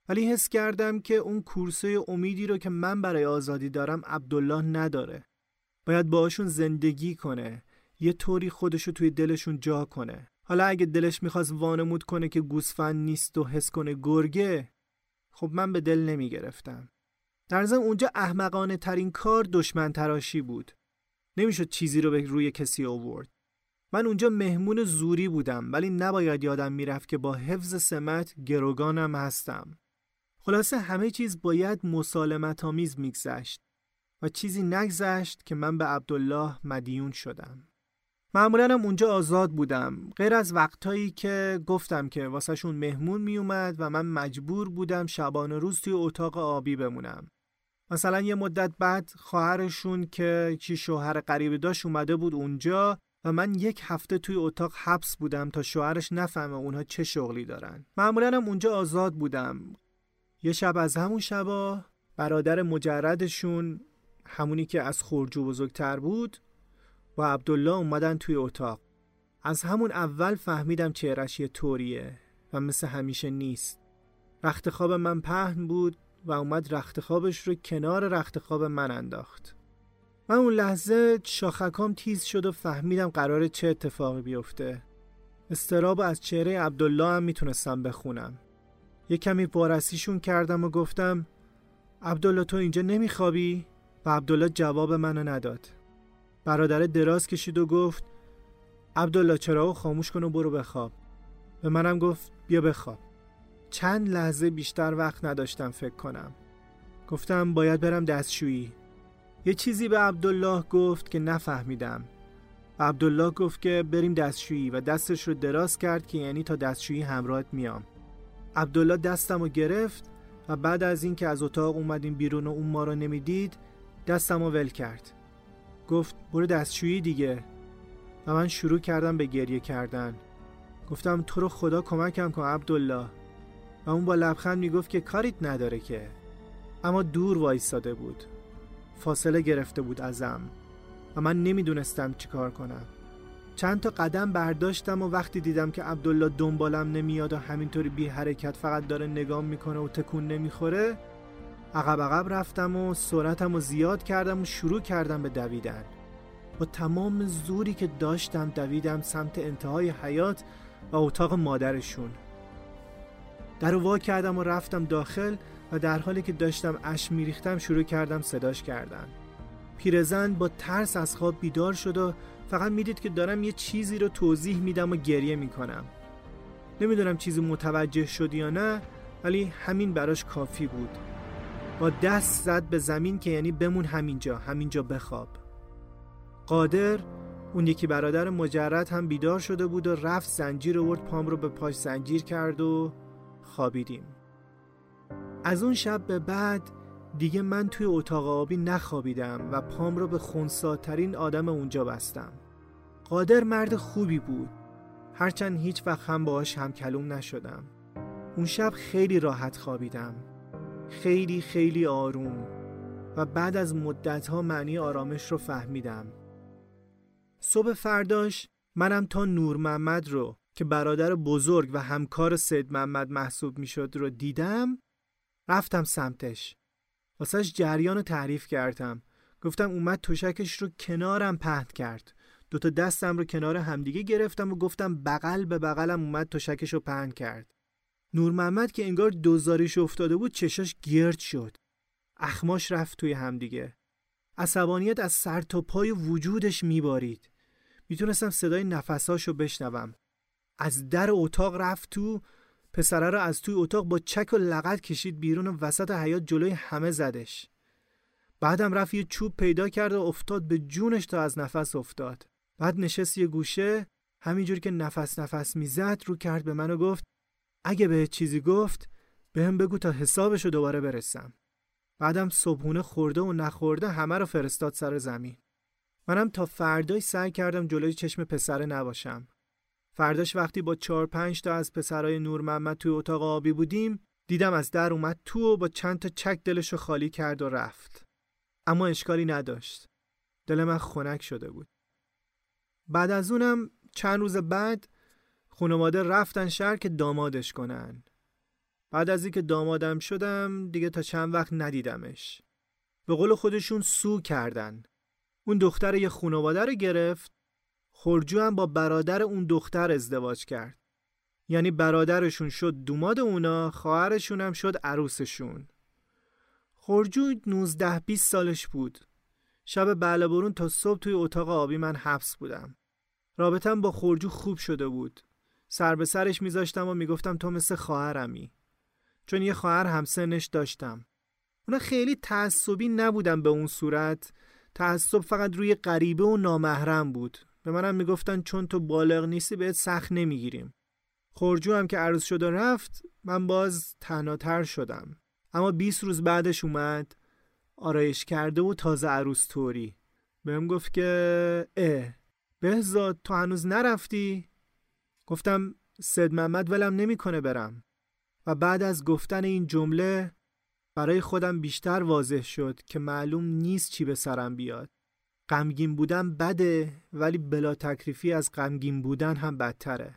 ولی حس کردم که اون کورسه امیدی رو که من برای آزادی دارم عبدالله نداره. باید باهاشون زندگی کنه. یه طوری خودشو توی دلشون جا کنه. حالا اگه دلش میخواست وانمود کنه که گوسفند نیست و حس کنه گرگه، خب من به دل نمیگرفتم. در ضمن اونجا احمقانه ترین کار دشمن تراشی بود. نمیشد چیزی رو به روی کسی آورد. من اونجا مهمون زوری بودم، ولی نباید یادم میرفت که با حفظ سمت گروگانم هستم. خلاصه همه چیز باید مسالمت‌آمیز میگذشت و چیزی نگذشت که من به عبدالله مدیون شدم. معمولاً هم اونجا آزاد بودم، غیر از وقتایی که گفتم که واسهشون مهمون میومد و من مجبور بودم شبانه روز توی اتاق آبی بمونم. مثلا یه مدت بعد خواهرشون که کی شوهر غریبه داشت اومده بود اونجا و من یک هفته توی اتاق حبس بودم تا شوهرش نفهمه اونها چه شغلی دارن. معمولاً هم اونجا آزاد بودم. یه شب از همون شبا برادر مجردشون، همونی که از خورجو بزرگتر بود، و عبدالله اومدن توی اتاق. از همون اول فهمیدم چهرش یه طوریه و مثل همیشه نیست. رخت خواب من پهن بود و اومد رخت خوابش رو کنار رخت خواب من انداخت. من اون لحظه شاخکام تیز شد و فهمیدم قراره چه اتفاقی بیفته. استرابو از چهره عبدالله هم میتونستم بخونم. یه کمی وارسیشون کردم و گفتم عبدالله تو اینجا نمیخوابی؟ و عبدالله جواب منو نداد. برادر دراز کشید و گفت عبدالله چراغو خاموش کن و برو بخواب. به منم گفت بیا بخواب. چند لحظه بیشتر وقت نداشتم فکر کنم. گفتم باید برم دستشویی. یه چیزی به عبدالله گفت که نفهمیدم. عبدالله گفت که بریم دستشویی و دستش رو دراز کرد که یعنی تا دستشویی همراهت میام. عبدالله دستم رو گرفت و بعد از این که از اتاق اومدیم بیرون و اون ما رو نمیدید دستم رو ول کرد. گفت برو دستشویی دیگه. و من شروع کردم به گریه کردن. گفتم تو رو خدا کمکم کن عبدالله. و اون با لبخند میگفت که کاریت نداره که. اما دور وایساده بود. فاصله گرفته بود ازم و من نمیدونستم چی کار کنم. چند تا قدم برداشتم و وقتی دیدم که عبدالله دنبالم نمیاد و همینطوری بی حرکت فقط داره نگام میکنه و تکون نمیخوره، عقب عقب رفتم و سرعتم رو زیاد کردم و شروع کردم به دویدن. با تمام زوری که داشتم دویدم سمت انتهای حیاط و اتاق مادرشون. در رو وا کردم و رفتم داخل و در حالی که داشتم اشک میریختم شروع کردم صداش کردن. پیرزن با ترس از خواب بیدار شد و فقط میدید که دارم یه چیزی رو توضیح میدم و گریه میکنم. نمیدونم چیزی متوجه شد یا نه، ولی همین براش کافی بود. با دست زد به زمین که یعنی بمون همینجا، همینجا بخواب. قادر، اون یکی برادر مجرد، هم بیدار شده بود و رفت زنجیر آورد، پام رو به پاش زنجیر کرد و خوابیدیم. از اون شب به بعد دیگه من توی اتاق آبی نخوابیدم و پام رو به خونساترین آدم اونجا بستم. قادر مرد خوبی بود، هرچند هیچ وقت هم باهاش همکلوم نشدم. اون شب خیلی راحت خوابیدم، خیلی خیلی آروم، و بعد از مدت‌ها معنی آرامش رو فهمیدم. صبح فرداش منم تا نور محمد رو که برادر بزرگ و همکار سید محمد محسوب میشد رو دیدم، رفتم سمتش. واسهش جریان رو تعریف کردم. گفتم اومد توشکش رو کنارم پهن کرد. دوتا دستم رو کنار همدیگه گرفتم و گفتم بغل به بغلم اومد توشکش رو پهن کرد. نور محمد که انگار دوزاریش افتاده بود چشاش گرد شد. اخماش رفت توی همدیگه. عصبانیت از سر تا پای وجودش میبارید. میتونستم صدای نفساشو بشنوم. از در اتاق رفت تو، پسره را از توی اتاق با چک و لغت کشید بیرون و وسط حیاط جلوی همه زدش. بعدم رفت یه چوب پیدا کرد و افتاد به جونش تا از نفس افتاد. بعد نشست یه گوشه، همینجور که نفس نفس میزد رو کرد به من و گفت اگه به چیزی گفت بهم بگو تا حسابشو دوباره برسم. بعدم صبحونه خورده و نخورده همه رو فرستاد سر زمین. منم تا فردای سعی کردم جلوی چشم پسره نباشم. فرداش وقتی با چهار پنج تا از پسرای نور محمد توی اتاق آبی بودیم، دیدم از در اومد تو و با چند تا چک دلشو خالی کرد و رفت. اما اشکالی نداشت. دل من خنک شده بود. بعد از اونم چند روز بعد خانواده رفتن شهر که دامادش کنن. بعد از اینکه دامادم شدم دیگه تا چند وقت ندیدمش. به قول خودشون سو کردن. اون دختر یه خانواده رو گرفت. خورجو هم با برادر اون دختر ازدواج کرد. یعنی برادرشون شد دوماد اونا، خواهرشون هم شد عروسشون. خورجو نوزده بیست سالش بود. شب بله برون تا صبح توی اتاق آبی من حبس بودم. رابطم با خورجو خوب شده بود. سر به سرش میذاشتم و میگفتم تو مثل خواهرمی. چون یه خواهر همسنش داشتم. اونا خیلی تعصبی نبودن به اون صورت. تعصب فقط روی غریبه و نامحرم بود. به منم میگفتن چون تو بالغ نیستی بهت سخت نمیگیریم. خورجو هم که عروس شد و رفت، من باز تنها تر شدم. اما بیست روز بعدش اومد آرایش کرده و تازه عروس طوری. بهم گفت که اه بهزاد تو هنوز نرفتی؟ گفتم سید محمد ولم نمیکنه برم. و بعد از گفتن این جمله برای خودم بیشتر واضح شد که معلوم نیست چی به سرم بیاد. غمگین بودن بده، ولی بلا تکریفی از غمگین بودن هم بدتره.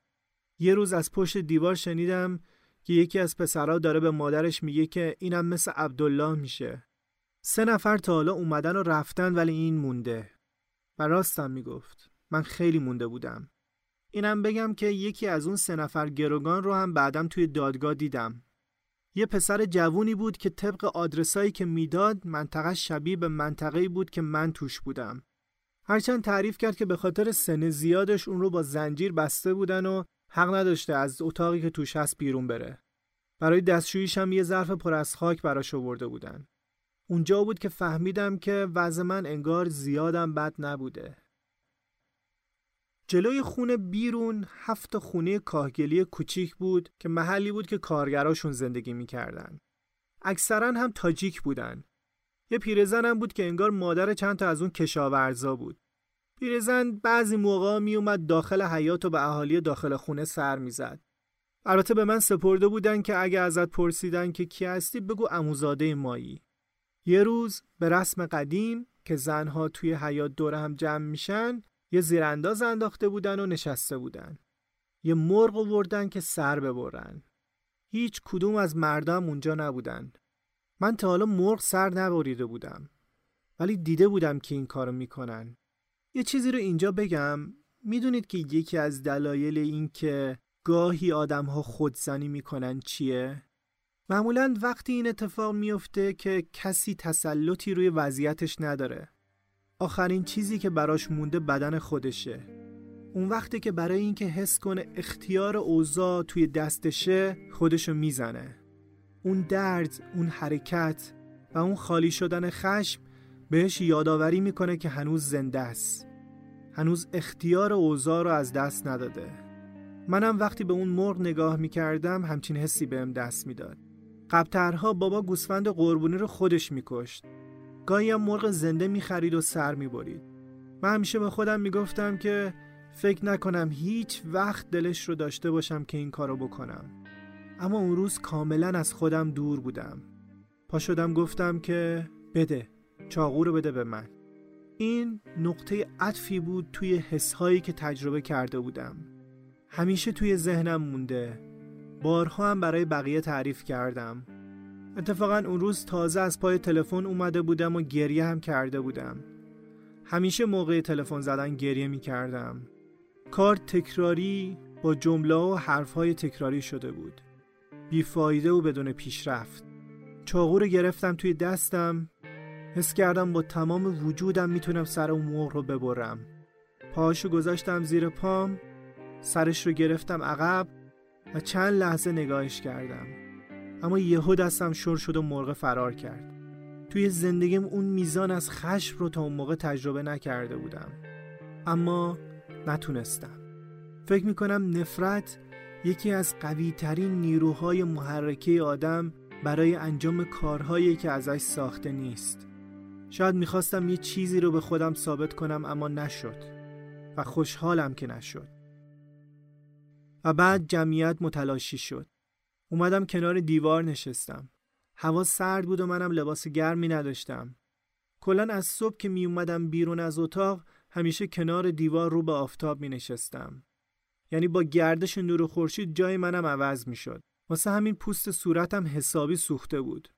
یه روز از پشت دیوار شنیدم که یکی از پسرها داره به مادرش میگه که اینم مثل عبدالله میشه. سه نفر تا حالا اومدن و رفتن ولی این مونده. و راستم میگفت. من خیلی مونده بودم. اینم بگم که یکی از اون سه نفر گروگان رو هم بعدم توی دادگاه دیدم. یه پسر جوونی بود که طبق آدرسایی که میداد منطقه شبیه به منطقه‌ای بود که من توش بودم. هرچند تعریف کرد که به خاطر سن زیادش اون رو با زنجیر بسته بودن و حق نداشته از اتاقی که توش هست بیرون بره. برای دستشوییش هم یه ظرف پر از خاک براش آورده بودن. اونجا بود که فهمیدم که وضع من انگار زیادم بد نبوده. جلوی خونه بیرون هفت خونه کاهگلی کوچیک بود که محلی بود که کارگراشون زندگی می‌کردن. اکثرا هم تاجیک بودن. یه پیرزن هم بود که انگار مادر چند تا از اون کشاورزا بود. پیرزن بعضی موقع میومد داخل حیاط و به اهالی داخل خونه سر میزد. البته به من سپرده بودن که اگه ازت پرسیدن که کی هستی بگو عموزاده مایی. یه روز به رسم قدیم که زنها توی حیاط دور هم جمع میشن، یه زیرانداز انداخته بودن و نشسته بودن. یه مرغ آوردن که سر ببرن. هیچ کدوم از مردم اونجا نبودن. من تا حالا مرغ سر نبریده بودم. ولی دیده بودم که این کارو میکنن. یه چیزی رو اینجا بگم، میدونید که یکی از دلایل این که گاهی آدم‌ها خودزنی میکنن چیه؟ معمولاً وقتی این اتفاق میفته که کسی تسلطی روی وضعیتش نداره. آخرین چیزی که براش مونده بدن خودشه. اون وقتی که برای این که حس کنه اختیار اوضاع توی دستشه خودشو میزنه. اون درد، اون حرکت و اون خالی شدن خشم بهش یادآوری میکنه که هنوز زنده است. هنوز اختیار اوضاع رو از دست نداده. منم وقتی به اون مرغ نگاه میکردم همچین حسی بهم دست میداد. قبطرها بابا گوسفند قربونی رو خودش میکشت. گاهی هم مرغ زنده می‌خرید و سر می‌برید. من همیشه به خودم میگفتم که فکر نکنم هیچ وقت دلش رو داشته باشم که این کارو بکنم. اما اون روز کاملاً از خودم دور بودم. پا شدم گفتم که بده، چاقو رو بده به من. این نقطه عطفی بود توی حس‌هایی که تجربه کرده بودم. همیشه توی ذهنم مونده. بارها هم برای بقیه تعریف کردم. اتفاقا اون روز تازه از پای تلفن اومده بودم و گریه هم کرده بودم. همیشه موقع تلفن زدن گریه می کردم. کار تکراری با جمله و حرفهای تکراری شده بود. بیفایده و بدون پیشرفت. چاقو رو گرفتم توی دستم. حس کردم با تمام وجودم میتونم سر اون مرغ رو ببرم. پاهاشو گذاشتم زیر پام. سرش رو گرفتم عقب و چند لحظه نگاهش کردم. اما یهو دستم شل شد و مرغ فرار کرد. توی زندگیم اون میزان از خشم رو تا اون موقع تجربه نکرده بودم. اما نتونستم. فکر میکنم نفرت یکی از قوی ترین نیروهای محرکه آدم برای انجام کارهایی که ازش ساخته نیست. شاید میخواستم یه چیزی رو به خودم ثابت کنم اما نشد. و خوشحالم که نشد. و بعد جمعیت متلاشی شد. اومدم کنار دیوار نشستم. هوا سرد بود و منم لباس گرمی نداشتم. کلاً از صبح که می اومدم بیرون از اتاق همیشه کنار دیوار رو به آفتاب می نشستم. یعنی با گردش نور خورشید جای منم عوض می شد. واسه همین پوست صورتم حسابی سوخته بود.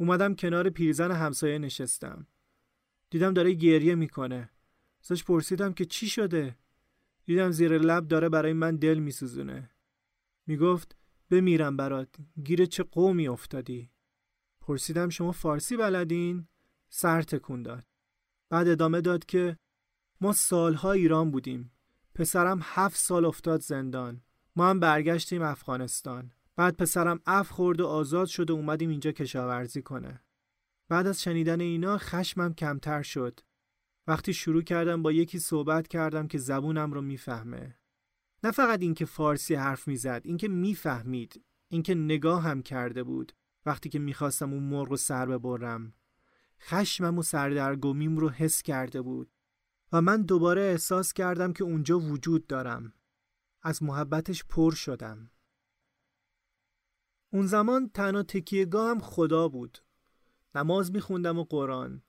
اومدم کنار پیرزن همسایه نشستم. دیدم داره گریه می کنه. ازش پرسیدم که چی شده؟ دیدم زیر لب داره برای من دل می سوزونه. می گفت بمیرم برات، گیر چه قومی افتادی؟ پرسیدم شما فارسی بلدین؟ سر تکون داد. بعد ادامه داد که ما سالها ایران بودیم. پسرم هفت سال افتاد زندان. ما هم برگشتیم افغانستان. بعد پسرم عفو خورد و آزاد شد و اومدیم اینجا کشاورزی کنه. بعد از شنیدن اینا خشمم کمتر شد. وقتی شروع کردم با یکی صحبت کردم که زبونم رو میفهمه. نه فقط این که فارسی حرف میزد، این که میفهمید، این که نگاه هم کرده بود وقتی که میخواستم اون مرغ رو سر ببرم. خشمم و سردرگمیم رو حس کرده بود و من دوباره احساس کردم که اونجا وجود دارم. از محبتش پر شدم. اون زمان تنها تکیه‌گاهم خدا بود. نماز میخوندم و قرآن.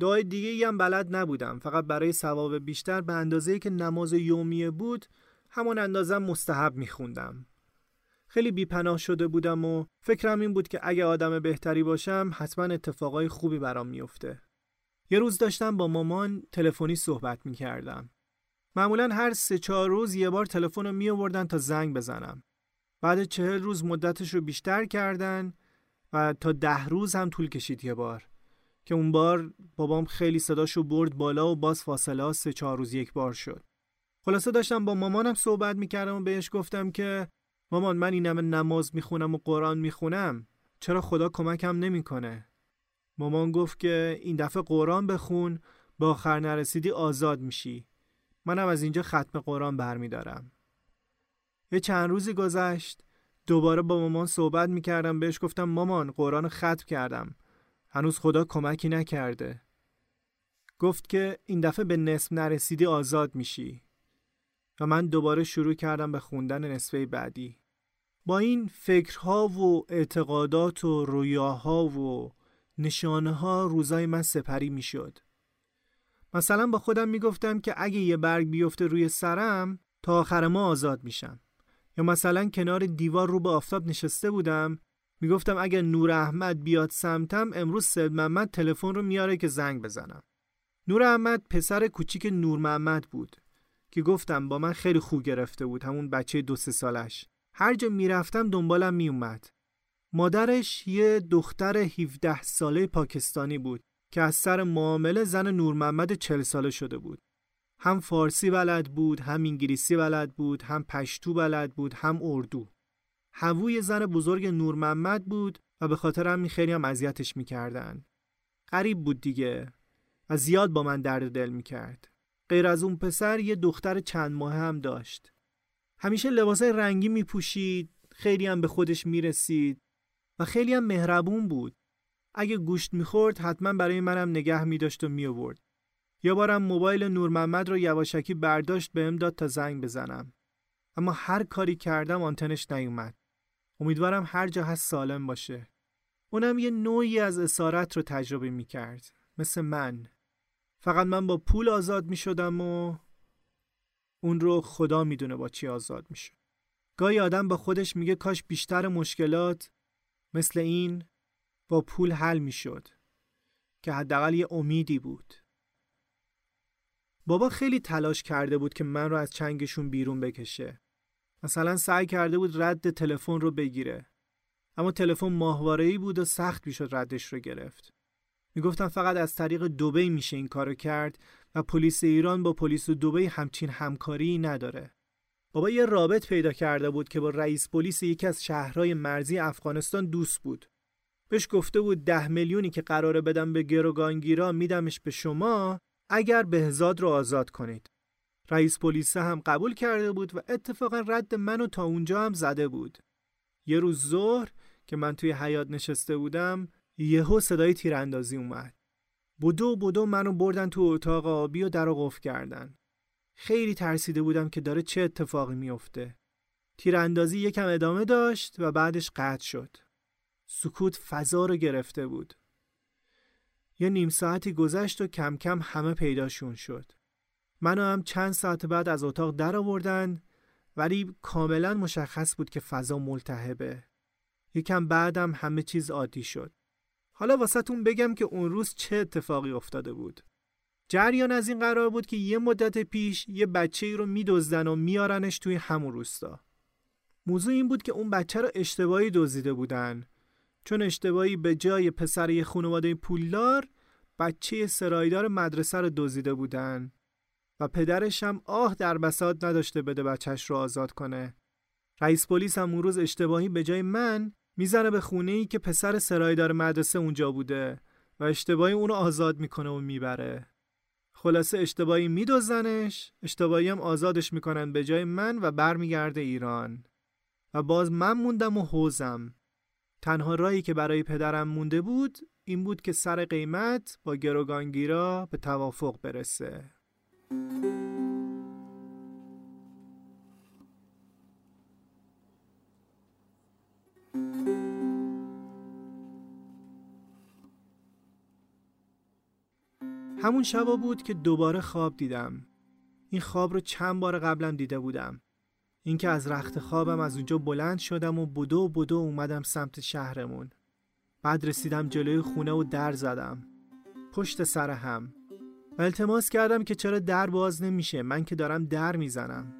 دعای دیگه‌ای هم بلد نبودم، فقط برای ثواب بیشتر به اندازه‌ای که نماز یومیه بود همون اندازه مستحب میخوندم. خیلی بیپناه شده بودم و فکرم این بود که اگه آدم بهتری باشم حتما اتفاقای خوبی برام میفته. یه روز داشتم با مامان تلفنی صحبت میکردم. معمولا هر سه چهار روز یه بار تلفن رو میآوردن تا زنگ بزنم. بعد چهل روز مدتش رو بیشتر کردن و تا ده روز هم طول کشید یه بار، که اون بار بابام خیلی صداشو برد بالا و باز فاصله سه چهار روز یک بار شد. خلاصه داشتم با مامانم صحبت میکردم و بهش گفتم که مامان، من اینم نماز میخونم و قرآن میخونم، چرا خدا کمکم نمیکنه؟ مامان گفت که این دفعه قرآن بخون، به آخر نرسیدی آزاد میشی. منم از اینجا ختم قرآن برمیدارم. یه چند روزی گذشت، دوباره با مامان صحبت میکردم. بهش گفتم مامان، قرآن ختم کردم، هنوز خدا کمکی نکرده. گفت که این دفعه به نصف نرسیدی آزاد میشی. و من دوباره شروع کردم به خوندن نصفه بعدی. با این فکرها و اعتقادات و رویاها و نشانه ها روزای من سپری می شد. مثلا با خودم می گفتم که اگه یه برگ بیفته روی سرم تا آخر ما آزاد میشم. یا مثلا کنار دیوار رو به آفتاب نشسته بودم، می گفتم اگه نور احمد بیاد سمتم امروز سید محمد تلفن رو میاره که زنگ بزنم. نور احمد پسر کوچیک نور محمد بود که گفتم با من خیلی خوب گرفته بود، همون بچه دو سه سالش. هر جا میرفتم دنبالم میومد. مادرش یه دختر هفده ساله پاکستانی بود که از سر معامله زن نورمحمد چهل ساله شده بود. هم فارسی بلد بود، هم انگلیسی بلد بود، هم پشتو بلد بود، هم اردو. هووی زن بزرگ نورمحمد بود و به خاطر همین خیلی هم اذیتش میکردن. غریب بود دیگه و زیاد با من درد دل میکرد. غیر از اون پسر یه دختر چند ماهه هم داشت. همیشه لباسای رنگی میپوشید، خیلی هم به خودش میرسید و خیلی هم مهربون بود. اگه گوشت میخورد حتما برای منم نگه میداشت و میآورد. یه بارم موبایل نورمحمد رو یواشکی برداشت بهم داد تا زنگ بزنم. اما هر کاری کردم آنتنش نیومد. امیدوارم هر جا هست سالم باشه. اونم یه نوعی از اسارت رو تجربه میکرد، مثل من. فقط من با پول آزاد می شدم و اون رو خدا می دونه با چی آزاد می شد. گاهی آدم با خودش میگه کاش بیشتر مشکلات مثل این با پول حل می شد که حداقل یه امیدی بود. بابا خیلی تلاش کرده بود که من رو از چنگشون بیرون بکشه. مثلا سعی کرده بود رد تلفن رو بگیره، اما تلفن ماهواره‌ای بود و سخت میشد ردش رو گرفت. میگفتن فقط از طریق دبی میشه این کارو کرد و پلیس ایران با پلیس دبی همچین همکاری نداره. بابا یه رابط پیدا کرده بود که با رئیس پلیس یکی از شهرهای مرزی افغانستان دوست بود. بهش گفته بود ده میلیونی که قراره بدم به گروگانگیرا میدمش به شما اگر بهزاد رو آزاد کنید. رئیس پلیس هم قبول کرده بود و اتفاقا رد منو تا اونجا هم زده بود. یه روز ظهر که من توی حیاط نشسته بودم، یهو صدای تیراندازی اومد. بدو بدو منو بردن تو اتاق آبی و درو قفل کردن. خیلی ترسیده بودم که داره چه اتفاقی میفته. تیراندازی یکم ادامه داشت و بعدش قطع شد. سکوت فضا رو گرفته بود. یه نیم ساعتی گذشت و کم کم همه پیداشون شد. منو هم چند ساعت بعد از اتاق در آوردن، ولی کاملا مشخص بود که فضا ملتهبه. یکم بعدم همه چیز عادی شد. حالا واسهتون بگم که اون روز چه اتفاقی افتاده بود. جریان از این قرار بود که یه مدت پیش یه بچه‌ای رو می‌دزدن و میارنش توی همون روستا. موضوع این بود که اون بچه رو اشتباهی دزدیده بودن، چون اشتباهی به جای پسر یه خانواده پولدار بچه سرایدار مدرسه رو دزدیده بودن و پدرش هم آه در بساط نداشته بده بچه‌ش رو آزاد کنه. رئیس پلیس هم اون روز اشتباهی به جای من میزنه به خونه‌ای که پسر سرایدار مدرسه اونجا بوده و اشتباهی اونو آزاد میکنه و میبره. خلاصه اشتباهی میدوزنش، اشتباهی هم آزادش میکنن به جای من و برمیگرده ایران. و باز من موندم و حوزم. تنها راهی که برای پدرم مونده بود این بود که سر قیمت با گروگانگیرا به توافق برسه. همون شبا بود که دوباره خواب دیدم. این خواب رو چند بار قبلم دیده بودم. اینکه از رخت خوابم از اونجا بلند شدم و بدو بدو اومدم سمت شهرمون. بعد رسیدم جلوی خونه و در زدم. پشت سر هم. و التماس کردم که چرا در باز نمیشه، من که دارم در میزنم.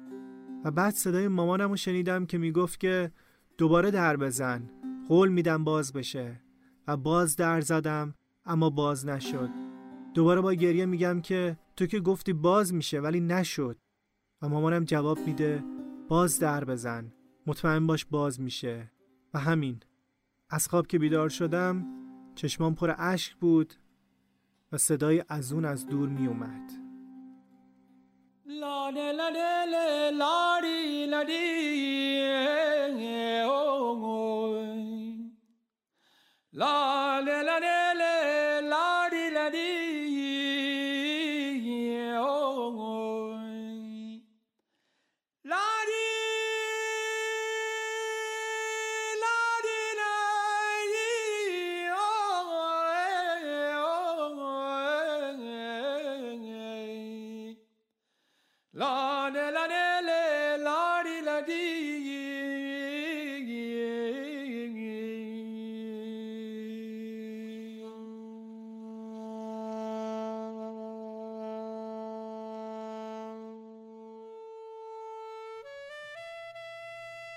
و بعد صدای مامانم رو شنیدم که میگفت که دوباره در بزن. قول میدم باز بشه. و باز در زدم اما باز نشد. دوباره با گریه میگم که تو که گفتی باز میشه ولی نشد. و مامانم جواب میده باز در بزن، مطمئن باش باز میشه. و همین. از خواب که بیدار شدم چشمام پر اشک بود و صدای از اون از دور میومد. لا لا لا لا لا ری لا دی لا لا لا لا لا ری لا دی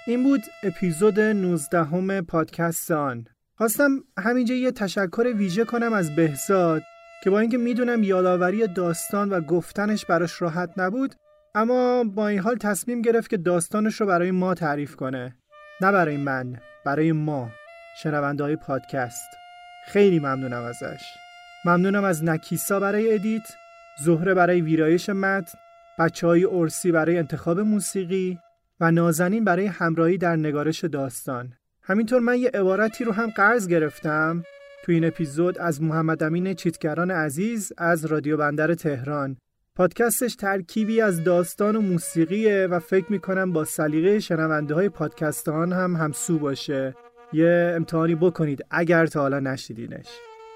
این بود اپیزود نوزده همه پادکست آن. خواستم همینجا یه تشکر ویژه کنم از بهزاد که با اینکه میدونم یادآوری داستان و گفتنش براش راحت نبود، اما با این حال تصمیم گرفت که داستانش رو برای ما تعریف کنه. نه برای من، برای ما شنونده‌های پادکست. خیلی ممنونم ازش. ممنونم از نکیسا برای ادیت، زهره برای ویرایش متن، بچه‌های ارسی برای انتخاب موسیقی و نازنین برای همراهی در نگارش داستان. همینطور من یه عبارتی رو هم قرض گرفتم تو این اپیزود از محمد امین چیتگران عزیز از رادیو بندر تهران. پادکستش ترکیبی از داستان و موسیقیه و فکر میکنم با سلیقه شنونده های پادکستان هم همسو باشه. یه امتحانی بکنید اگر تا حالا نشیدینش.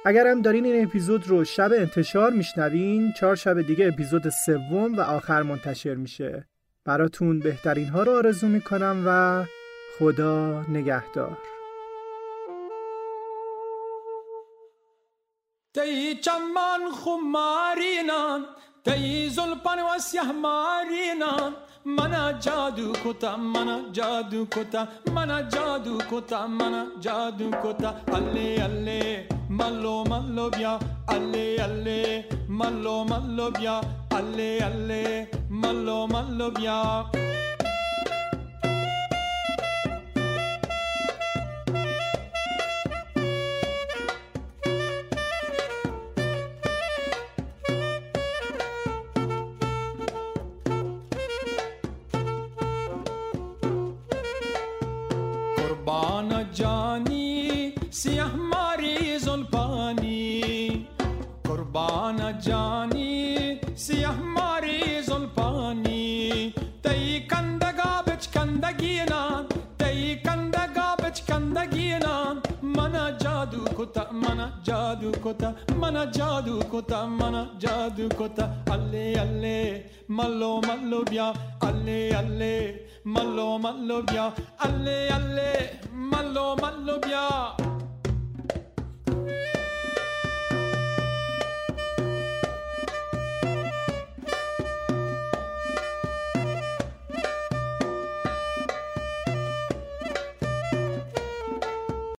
اگر هم دارین این اپیزود رو شب انتشار میشنوین، چهار شب دیگه اپیزود سوم و آخر منتشر میشه. براتون بهترین ها رو آرزو میکنم و خدا نگهدار. تی چمن خمارینا تی زلپن و سیه مارینا منا جادو کتا منا جادو کتا منا جادو کتا منا جادو کتا اله اله مالو مالو بیا اله اله مالو مالو بیا alle alle mallo mallo via qurbana jani siyah mari zulpani qurbana jani سیاه ماری زلپانی تی کندگا بچ کندگینا تی کندگا بچ کندگینا منا جادو کتا منا جادو کتا منا جادو کتا منا جادو کتا اله اله ملو ملو بیا اله اله ملو ملو بیا اله اله ملو ملو بیا